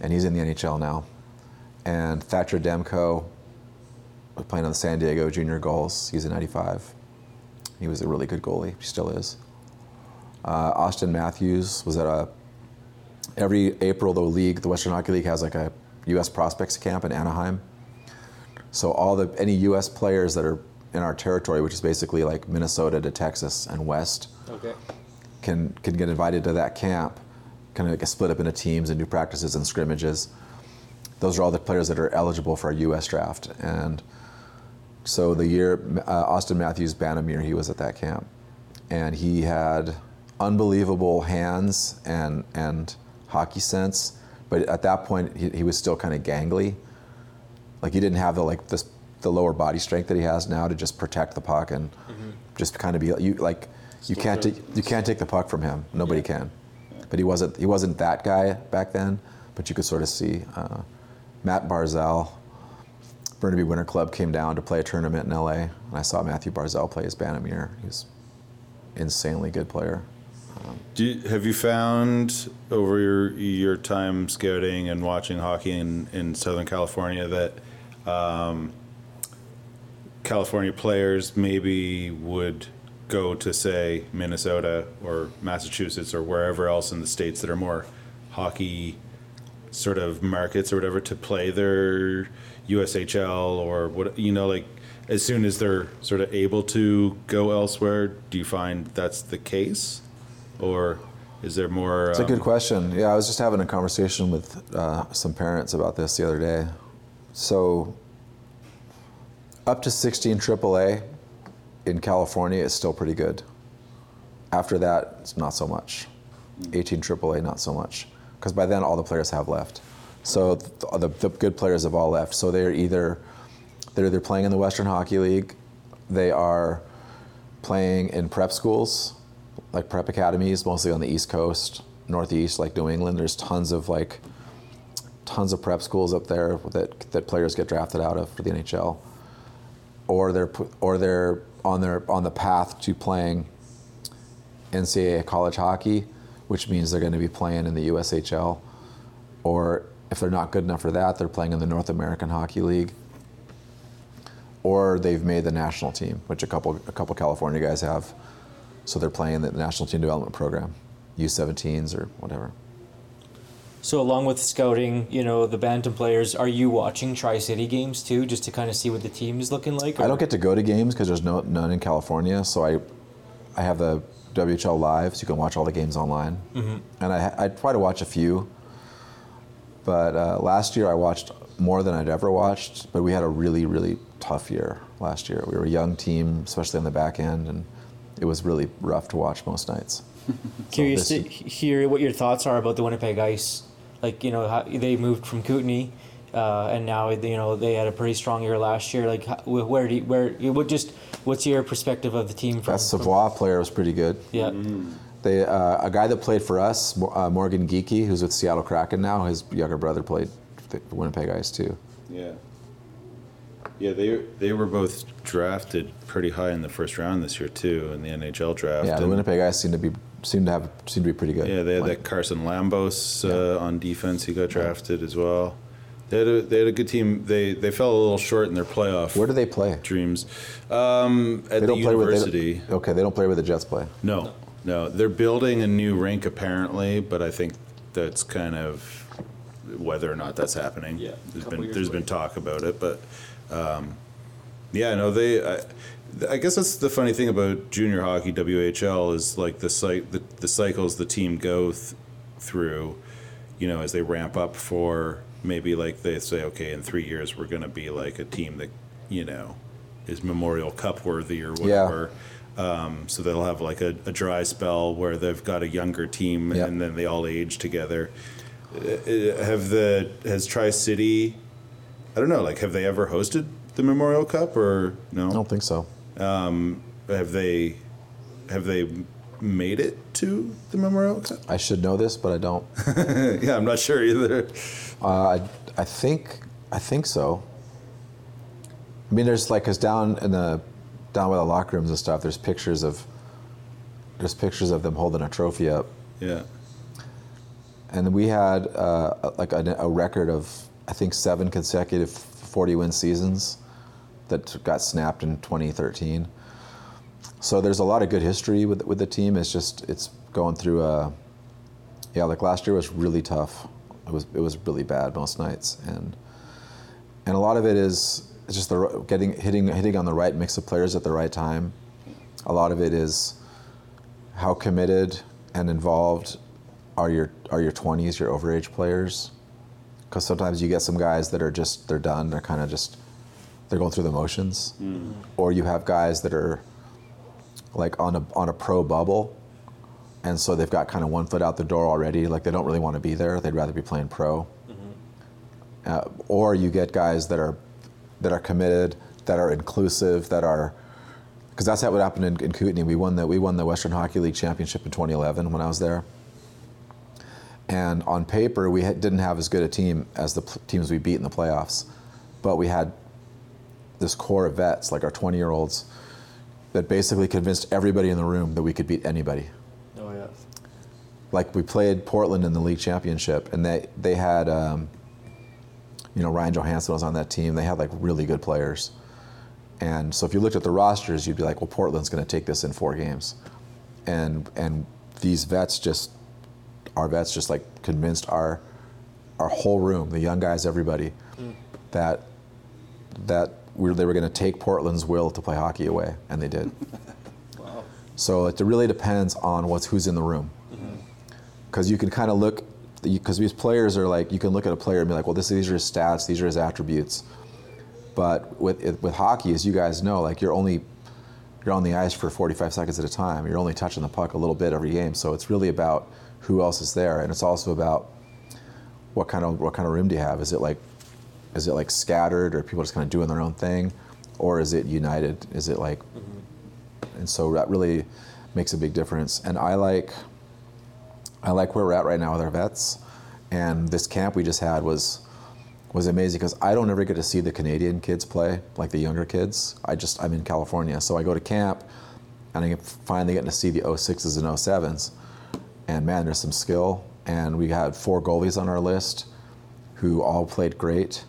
And he's in the N H L now. And Thatcher Demko was playing on the San Diego junior goals. He's a ninety-five. He was a really good goalie. He still is. Uh, Austin Matthews was at a... Every April, the league, the Western Hockey League has like a U S prospects camp in Anaheim. So all the any U S players that are in our territory, which is basically like Minnesota to Texas and west, okay, can can get invited to that camp, kind of like split up into teams and do practices and scrimmages. Those are all the players that are eligible for a U S draft. And so the year uh, Austin Matthews Bantam year, he was at that camp, and he had unbelievable hands and and hockey sense. But at that point, he, he was still kind of gangly. Like, he didn't have the like this the lower body strength that he has now to just protect the puck and mm-hmm. just kind of be you like you still can't t- you can't take the puck from him. Nobody yeah. can. Yeah. But he wasn't he wasn't that guy back then. But you could sort of see. Uh, Matt Barzal, Burnaby Winter Club came down to play a tournament in L A, and I saw Matthew Barzal play his Bantam year. He's an insanely good player. Um, Do you, have you found over your, your time scouting and watching hockey in, in Southern California that um, California players maybe would go to, say, Minnesota or Massachusetts or wherever else in the states that are more hockey sort of markets or whatever to play their U S H L or what, you know, like as soon as they're sort of able to go elsewhere? Do you find that's the case? Or is there more? It's um, a good question. Yeah, I was just having a conversation with uh, some parents about this the other day. So up to sixteen triple A in California is still pretty good. After that, it's not so much. eighteen triple A, not so much. Because by then all the players have left, so the, the good players have all left. So they're either they're either playing in the Western Hockey League, they are playing in prep schools, like prep academies, mostly on the East Coast, Northeast, like New England. There's tons of like tons of prep schools up there that that players get drafted out of for the N H L, or they're or they're on their on the path to playing N C double A college hockey, which means they're going to be playing in the U S H L, or if they're not good enough for that, they're playing in the North American Hockey League, or they've made the national team, which a couple a couple California guys have, so they're playing the National Team Development Program, U seventeens or whatever. So along with scouting, you know, the Bantam players, are you watching Tri-City games too, just to kind of see what the team is looking like? Or? I don't get to go to games because there's no none in California, so I, I have the W H L Live, so you can watch all the games online. Mm-hmm. And I, I try to watch a few, but uh, last year I watched more than I'd ever watched, but we had a really, really tough year last year. We were a young team, especially on the back end, and it was really rough to watch most nights. Curious so this, to hear what your thoughts are about the Winnipeg Ice. Like, you know, how they moved from Kootenay, uh, and now, you know, they had a pretty strong year last year. Like, where do you, where, what just... What's your perspective of the team? From, that Savoie from... player was pretty good. Yeah, mm. they uh, a guy that played for us, uh, Morgan Geekie, who's with Seattle Kraken now. His younger brother played for Winnipeg Ice too. Yeah, yeah. They they were both drafted pretty high in the first round this year too in the N H L draft. Yeah, the and Winnipeg Ice seemed to be seemed to have seemed to be pretty good. Yeah, they had like, that Carson Lambos uh, yeah. on defense. He got drafted yeah. as well. They had, a, they had a good team. They they fell a little short in their playoff. Where do they play? Dreams. Um, at they don't the play university. With, they don't, okay, they don't play where the Jets play. No, no. They're building a new rink apparently, but I think that's kind of whether or not that's happening. Yeah, there's been there's later. been talk about it, but um, yeah, no. They I, I guess that's the funny thing about junior hockey, W H L, is like the the, the cycles the team go th- through, you know, as they ramp up for. Maybe like they say, okay, in three years we're going to be like a team that, you know, is Memorial Cup worthy or whatever. Um, so they'll have like a, a dry spell where they've got a younger team, yep. and then they all age together. Have the has Tri-City, I don't know, like have they ever hosted the Memorial Cup or no? I don't think so. Um, have they have they made it to the Memorial Cup? I should know this, but I don't. Yeah, I'm not sure either. Uh, I I think I think so. I mean, there's like, cause down in the. down by the locker rooms and stuff, there's pictures of there's pictures of them holding a trophy up. Yeah. And we had uh, like a, a record of, I think, seven consecutive forty-win seasons that got snapped in twenty thirteen. So there's a lot of good history with with the team. It's just, it's going through a, yeah, like last year was really tough. It was it was really bad most nights. And and a lot of it is, it's just the getting hitting hitting on the right mix of players at the right time. A lot of it is how committed and involved are your are your twenties, your overage players, because sometimes you get some guys that are just they're done, they're kind of just they're going through the motions, mm-hmm. or you have guys that are like on a on a pro bubble, and so they've got kind of one foot out the door already. Like they don't really want to be there; they'd rather be playing pro. Mm-hmm. Uh, or you get guys that are. that are committed, that are inclusive, that are, because that's what happened in, in Kootenay. We won the we won the Western Hockey League championship in twenty eleven when I was there. And on paper, we had, didn't have as good a team as the pl- teams we beat in the playoffs, but we had this core of vets, like our twenty-year-olds, that basically convinced everybody in the room that we could beat anybody. Oh yeah. Like we played Portland in the league championship, and they they had. Um, You know, Ryan Johansson was on that team. They had like really good players. And so if you looked at the rosters, you'd be like, well, Portland's going to take this in four games. And and these vets just, our vets just like convinced our our whole room, the young guys, everybody, mm. that that we were, they were going to take Portland's will to play hockey away, and they did. Wow. So it really depends on what's who's in the room. Because mm-hmm. you can kind of look, because these players are like, you can look at a player and be like, well, this, these are his stats, these are his attributes. But with with hockey, as you guys know, like you're only you're on the ice for forty-five seconds at a time. You're only touching the puck a little bit every game. So it's really about who else is there, and it's also about what kind of what kind of room do you have? Is it like is it like scattered, or people just kind of doing their own thing, or is it united? Is it like, mm-hmm. and so that really makes a big difference. And I like. I like where we're at right now with our vets, and this camp we just had was was amazing because I don't ever get to see the Canadian kids play, like the younger kids. I just, I'm in California, so I go to camp, and I finally get to see the oh sixes and oh sevens, and man, there's some skill, and we had four goalies on our list who all played great,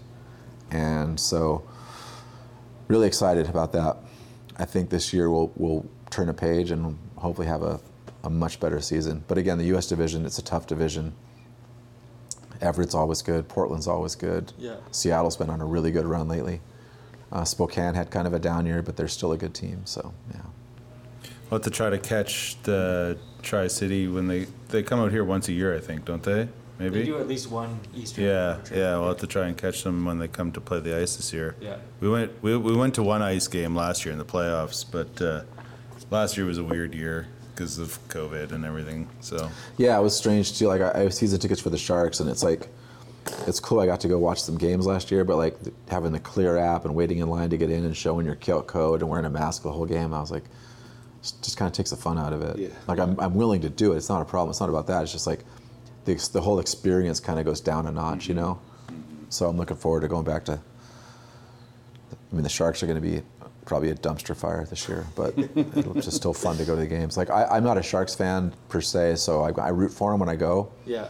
and so really excited about that. I think this year we'll, we'll turn a page and hopefully have a a much better season. But again, the U S division, it's a tough division. Everett's always good. Portland's always good. Yeah. Seattle's been on a really good run lately. Uh, Spokane had kind of a down year, but they're still a good team, so yeah. I'll have to try to catch the Tri-City when they, they come out here once a year, I think, don't they? Maybe? They do at least one Easter. Yeah, yeah, we'll have to try and catch them when they come to play the ice this year. Yeah. We went we we went to one ice game last year in the playoffs, but uh, last year was a weird year. Because of COVID and everything, so yeah, it was strange too. Like I, I season tickets for the Sharks, and it's like, it's cool. I got to go watch some games last year, but like having the Clear app and waiting in line to get in and showing your Q R code and wearing a mask the whole game, I was like, just kind of takes the fun out of it. Yeah. Like I'm, I'm willing to do it. It's not a problem. It's not about that. It's just like the the whole experience kind of goes down a notch, mm-hmm. you know. Mm-hmm. So I'm looking forward to going back to. I mean, the Sharks are going to be. Probably a dumpster fire this year, but it's just still fun to go to the games. Like I, I'm not a Sharks fan per se, so I, I root for them when I go. Yeah.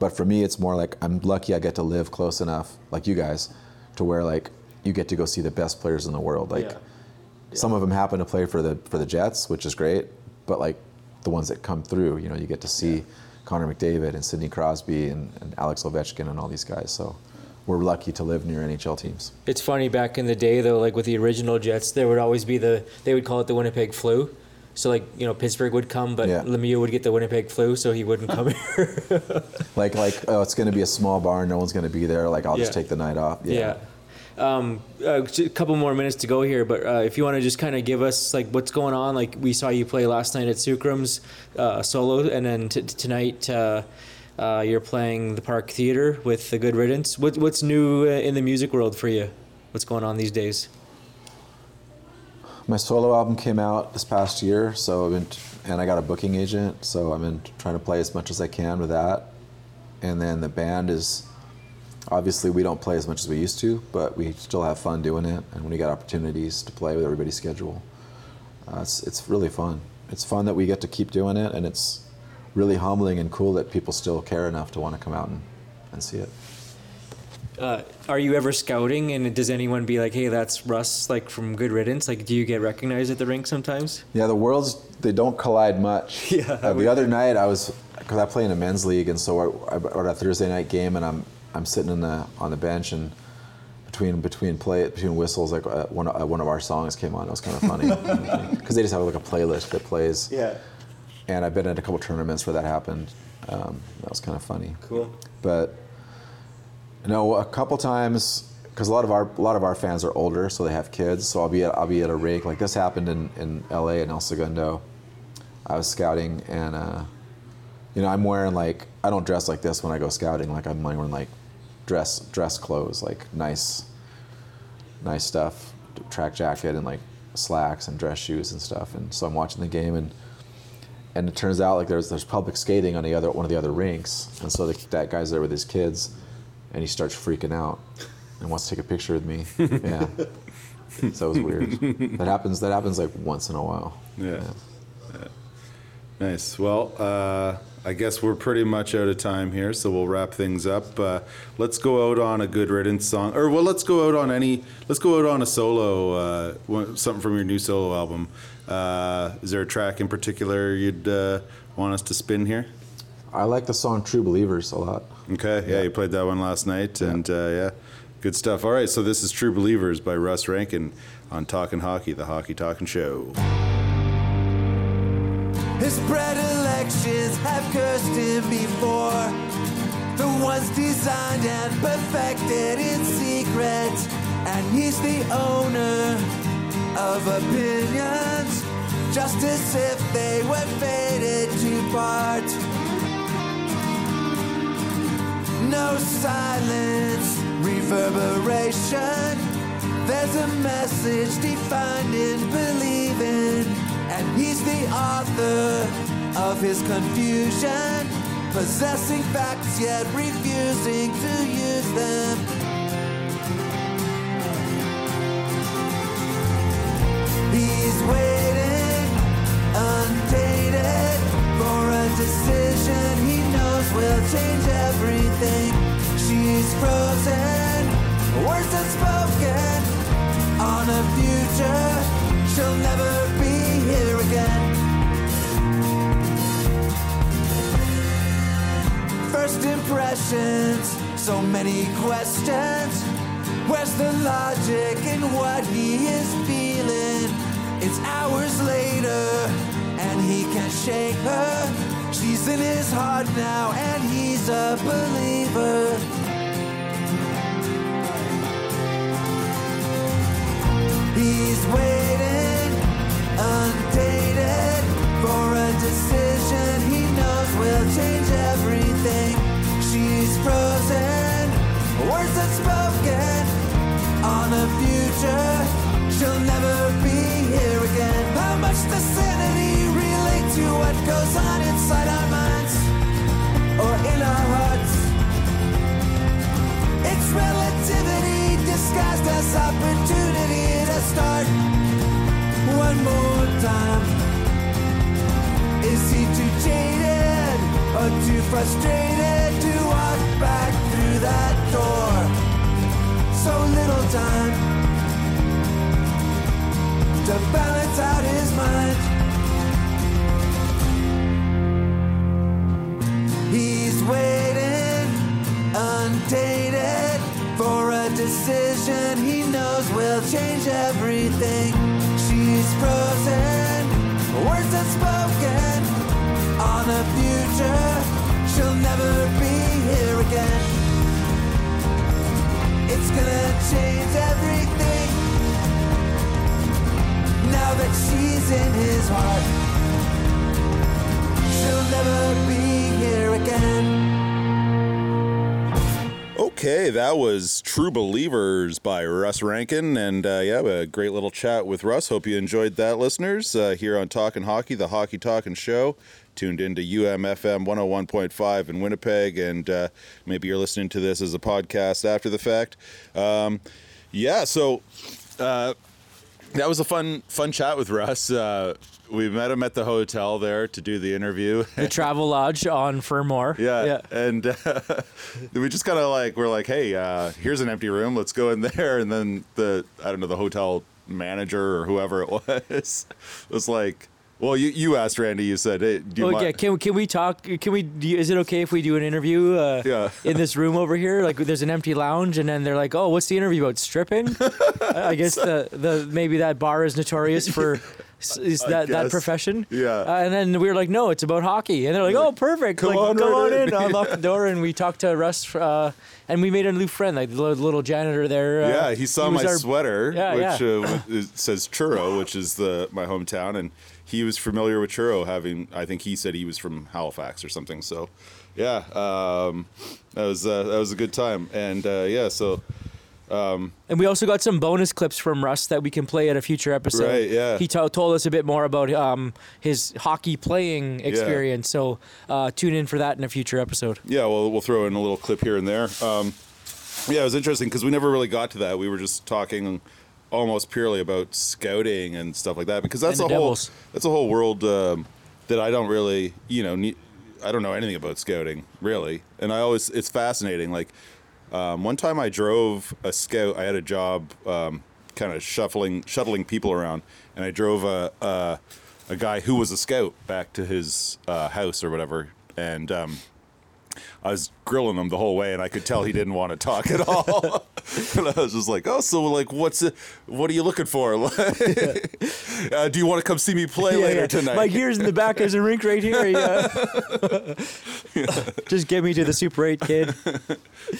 But for me, it's more like I'm lucky I get to live close enough, like you guys, to where like you get to go see the best players in the world. Like yeah. Yeah. Some of them happen to play for the for the Jets, which is great. But like the ones that come through, you know, you get to see yeah. Connor McDavid and Sidney Crosby and, and Alex Ovechkin and all these guys. So. We're lucky to live near N H L teams. It's funny, back in the day though, like with the original Jets, there would always be the, they would call it the Winnipeg flu. So like, you know, Pittsburgh would come, but yeah. Lemieux would get the Winnipeg flu, so he wouldn't come here. like, like oh, it's going to be a small bar, no one's going to be there, like I'll yeah. just take the night off. Yeah. yeah. Um, a couple more minutes to go here, but uh, if you want to just kind of give us like what's going on, like we saw you play last night at Sucrum's uh, solo, and then t- tonight uh, uh, you're playing the Park Theater with the Good Riddance. What, what's new in the music world for you? What's going on these days? My solo album came out this past year, so I've been t- and I got a booking agent, so I've been t- trying to play as much as I can with that, and then the band is. Obviously, we don't play as much as we used to, but we still have fun doing it. And when we get opportunities to play with everybody's schedule, uh, it's it's really fun. It's fun that we get to keep doing it, and it's really humbling and cool that people still care enough to want to come out and, and see it. Uh, are you ever scouting, and does anyone be like, hey, that's Russ, like from Good Riddance? Like, do you get recognized at the rink sometimes? Yeah, the worlds, they don't collide much. Yeah. Uh, the other night, I was, because I play in a men's league, and so I wrote a Thursday night game, and I'm, I'm sitting in the, on the bench, and between between play between whistles, like uh, one uh, one of our songs came on. It was kind of funny because they just have like a playlist that plays. Yeah. And I've been at a couple tournaments where that happened. Um, that was kind of funny. Cool. But you know, a couple times, because a lot of our a lot of our fans are older, so they have kids. So I'll be at, I'll be at a rink like this happened in, in L A in El Segundo. I was scouting, and uh, you know, I'm wearing like I don't dress like this when I go scouting. Like I'm wearing like. dress dress clothes, like nice nice stuff, track jacket and like slacks and dress shoes and stuff. And so I'm watching the game, and and it turns out like there's there's public skating on the other one of the other rinks, and so the, that guy's there with his kids, and he starts freaking out and wants to take a picture with me. Yeah. So it was weird. That happens that happens like once in a while. Yeah. Yeah. Nice. Well, uh I guess we're pretty much out of time here, so we'll wrap things up. Uh, let's go out on a Good Riddance song, or well, let's go out on any. Let's go out on a solo, uh, one, something from your new solo album. Uh, is there a track in particular you'd uh, want us to spin here? I like the song "True Believers" a lot. Okay, yeah, yeah. You played that one last night, yeah. and uh, yeah, good stuff. All right, so this is "True Believers" by Russ Rankin on Talkin' Hockey, the Hockey Talkin' Show. His predilections have cursed him before. The ones designed and perfected in secret. And he's the owner of opinions, just as if they were fated to part. No silence, reverberation. There's a message defined in believing. And he's the author of his confusion, possessing facts yet refusing to use them. He's waiting, undated, for a decision he knows will change everything. She's frozen, words unspoken, on a future she'll never be. Here again. First impressions, so many questions. Where's the logic in what he is feeling? It's hours later, and he can't shake her. She's in his heart now, and he's a believer. He's waiting. Undated for a decision he knows will change everything. She's frozen, words unspoken, on a future she'll never be here again. How much does sanity relate to what goes on inside our minds or in our hearts? It's relativity disguised as opportunity to start. One more time. Is he too jaded or too frustrated to walk back through that door? So little time to balance out his mind. He's waiting, undated, for a decision he knows will change everything. She's frozen, words unspoken, on a future she'll never be here again. It's gonna change everything. She's in his heart. She'll never be here again. Okay, that was True Believers by Russ Rankin. And uh, yeah, a great little chat with Russ. Hope you enjoyed that, listeners. Uh, here on Talkin' Hockey, the Hockey Talkin' Show. Tuned into U M F M one oh one point five in Winnipeg, and uh, maybe you're listening to this as a podcast after the fact. Um, yeah, so uh, that was a fun fun chat with Russ. Uh, we met him at the hotel there to do the interview. The Travel Lodge on Fermor. Yeah, yeah. And uh, we just kind of like, we're like, hey, uh, here's an empty room. Let's go in there. And then the, I don't know, the hotel manager or whoever it was was like, well, you, you asked Randy. You said, "Hey, do you well, mind? Yeah, can can we talk? Can we? Do, is it okay if we do an interview? Uh, yeah. in this room over here? Like, there's an empty lounge, and then they're like, oh, what's the interview about? Stripping? I guess the the maybe that bar is notorious for is that, that profession. Yeah. Uh, and then we were like, no, it's about hockey. And they're like, oh, perfect. Come like, on, come right on in. in. I locked the door, and we talked to Russ, uh, and we made a new friend, like the little janitor there. Uh, yeah, he saw he my our, sweater, yeah, which yeah. Uh, says Churro, which is the my hometown, and. He was familiar with Churro, having, I think he said he was from Halifax or something. So, yeah, um, that was uh, that was a good time. And, uh, yeah, so... Um, and we also got some bonus clips from Russ that we can play at a future episode. Right, yeah. He t- told us a bit more about um, his hockey playing experience. Yeah. So, uh, tune in for that in a future episode. Yeah, well, we'll throw in a little clip here and there. Um, yeah, it was interesting because we never really got to that. We were just talking... almost purely about scouting and stuff like that, because that's a whole that's a whole world um, that I don't really, you know, need, I don't know anything about scouting really, and I always it's fascinating. Like um, one time I drove a scout. I had a job, um, kind of shuffling shuttling people around, and I drove a a, a guy who was a scout back to his uh, house or whatever, and. Um, I was grilling him the whole way, and I could tell he didn't want to talk at all. And I was just like, "Oh, so like, what's it? What are you looking for? Like, yeah. uh, do you want to come see me play yeah, later yeah. tonight? My gear's in the back. There's a rink right here. Yeah. yeah. Just get me to the Super eight, kid."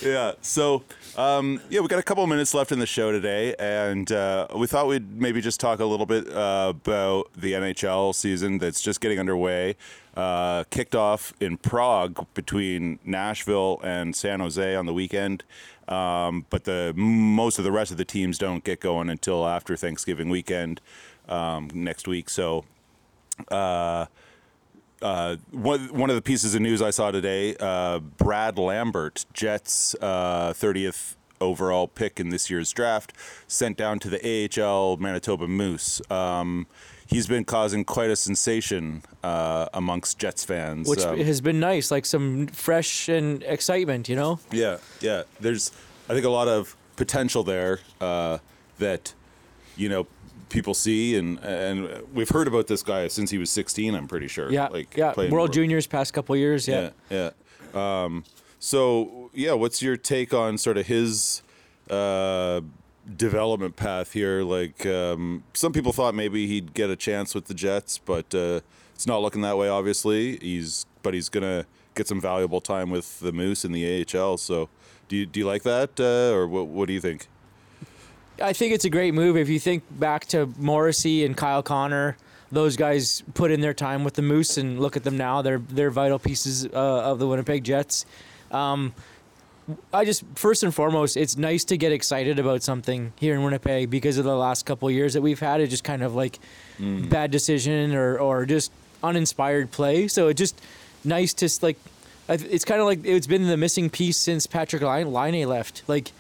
yeah. So, um, yeah, we got a couple of minutes left in the show today, and uh, we thought we'd maybe just talk a little bit uh, about the N H L season that's just getting underway. Uh, kicked off in Prague between Nashville and San Jose on the weekend, um, but the most of the rest of the teams don't get going until after Thanksgiving weekend um, next week. So, uh, uh, one one of the pieces of news I saw today: uh, Brad Lambert, Jets' uh, thirtieth overall pick in this year's draft, sent down to the A H L Manitoba Moose. Um, He's been causing quite a sensation uh, amongst Jets fans. Which um, has been nice, like some fresh and excitement, you know? Yeah, yeah. There's, I think, a lot of potential there uh, that, you know, people see. And and we've heard about this guy since he was sixteen, I'm pretty sure. Yeah, like, yeah. World, World Juniors past couple years, yeah. Yeah, yeah. Um, so, yeah, what's your take on sort of his... Uh, development path here? Like um some people thought maybe he'd get a chance with the Jets, but uh it's not looking that way, obviously. He's but he's gonna get some valuable time with the Moose in the A H L. So do you do you like that, uh, or what, what do you think? I think it's a great move. If you think back to Morrissey and Kyle Connor, those guys put in their time with the Moose, and look at them now. They're they're vital pieces uh, of the Winnipeg Jets. um I just, first and foremost, it's nice to get excited about something here in Winnipeg, because of the last couple of years that we've had it just kind of like mm. bad decision or, or just uninspired play. So it's just nice to like, it's kind of like it's been the missing piece since Patrick Laine left. Like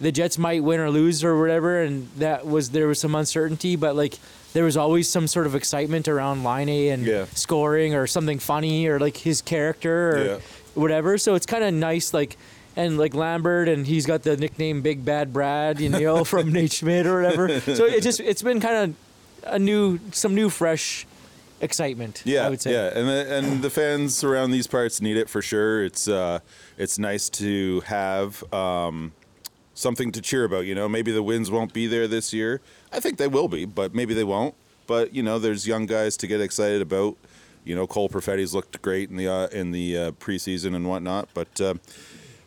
the Jets might win or lose or whatever, and that was, there was some uncertainty, but like there was always some sort of excitement around Laine and yeah. scoring or something funny or like his character or yeah. whatever. So it's kind of nice, like. And like Lambert, and he's got the nickname Big Bad Brad, you know, from Nate Schmidt or whatever. So it just, it's been kind of a new, some new, fresh excitement. Yeah, I would say. Yeah, and the, and the fans around these parts need it for sure. It's uh, it's nice to have um, something to cheer about. You know, maybe the wins won't be there this year. I think they will be, but maybe they won't. But you know, there's young guys to get excited about. You know, Cole Perfetti's looked great in the uh, in the uh, preseason and whatnot, but. Uh,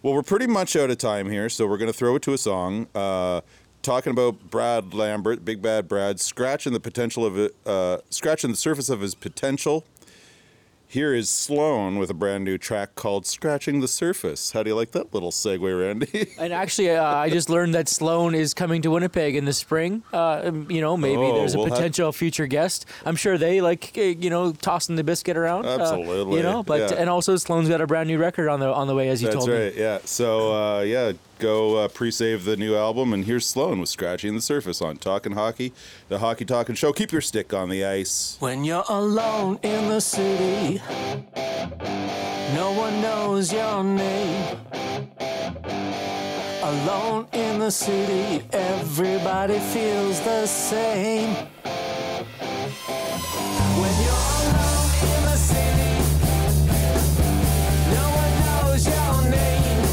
Well, we're pretty much out of time here, so we're going to throw it to a song. Uh, talking about Brad Lambert, Big Bad Brad, scratching the potential of uh, scratching the surface of his potential. Here is Sloan with a brand new track called Scratching the Surface. How do you like that little segue, Randy? And actually, uh, I just learned that Sloan is coming to Winnipeg in the spring. Uh, you know, maybe oh, there's a we'll potential have... future guest. I'm sure they like, you know, tossing the biscuit around. Absolutely. Uh, you know, but yeah. And also Sloan's got a brand new record on the on the way, as you That's told right, me. That's right, yeah. So, uh, yeah, go uh, pre-save the new album. And here's Sloan with Scratching the Surface on Talkin' Hockey, the Hockey Talkin' Show. Keep your stick on the ice. When you're alone in the city, no one knows your name. Alone in the city, everybody feels the same. When you're alone in the city, no one knows your name.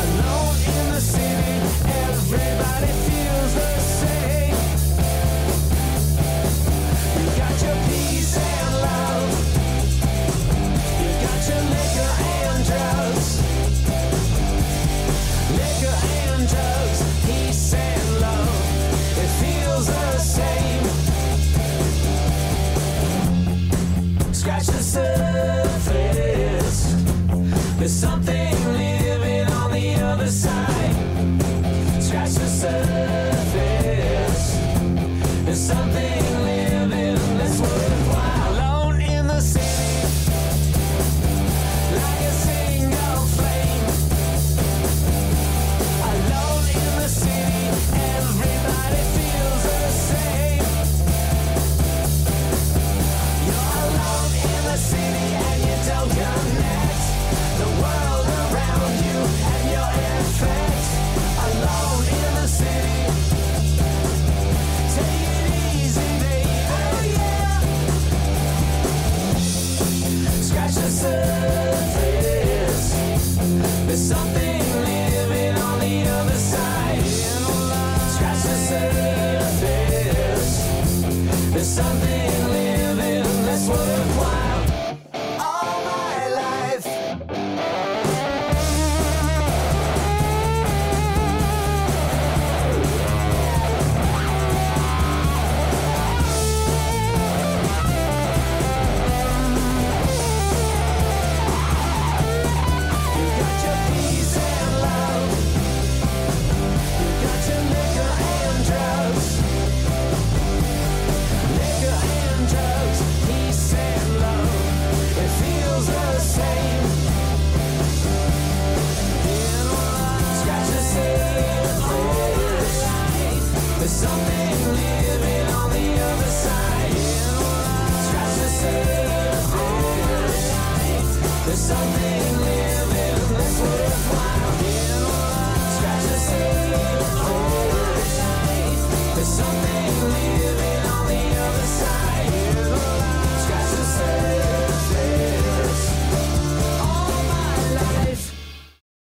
Alone in the city, everybody feels the same. You got your peace and love, you got your liquor and drugs. Liquor and drugs, peace and love, it feels the same. Scratch the surface, there's something living on the other side. Scratch the surface, there's something living that's worthwhile. Alone in the city, like a single flame. Alone in the city, everybody feels the same. You're alone in the city and you don't connect the world around you, and you're in fact alone in the city. Take it easy, baby, oh yeah. Scratch the surface, there's something living on the other side. Scratch the surface, there's something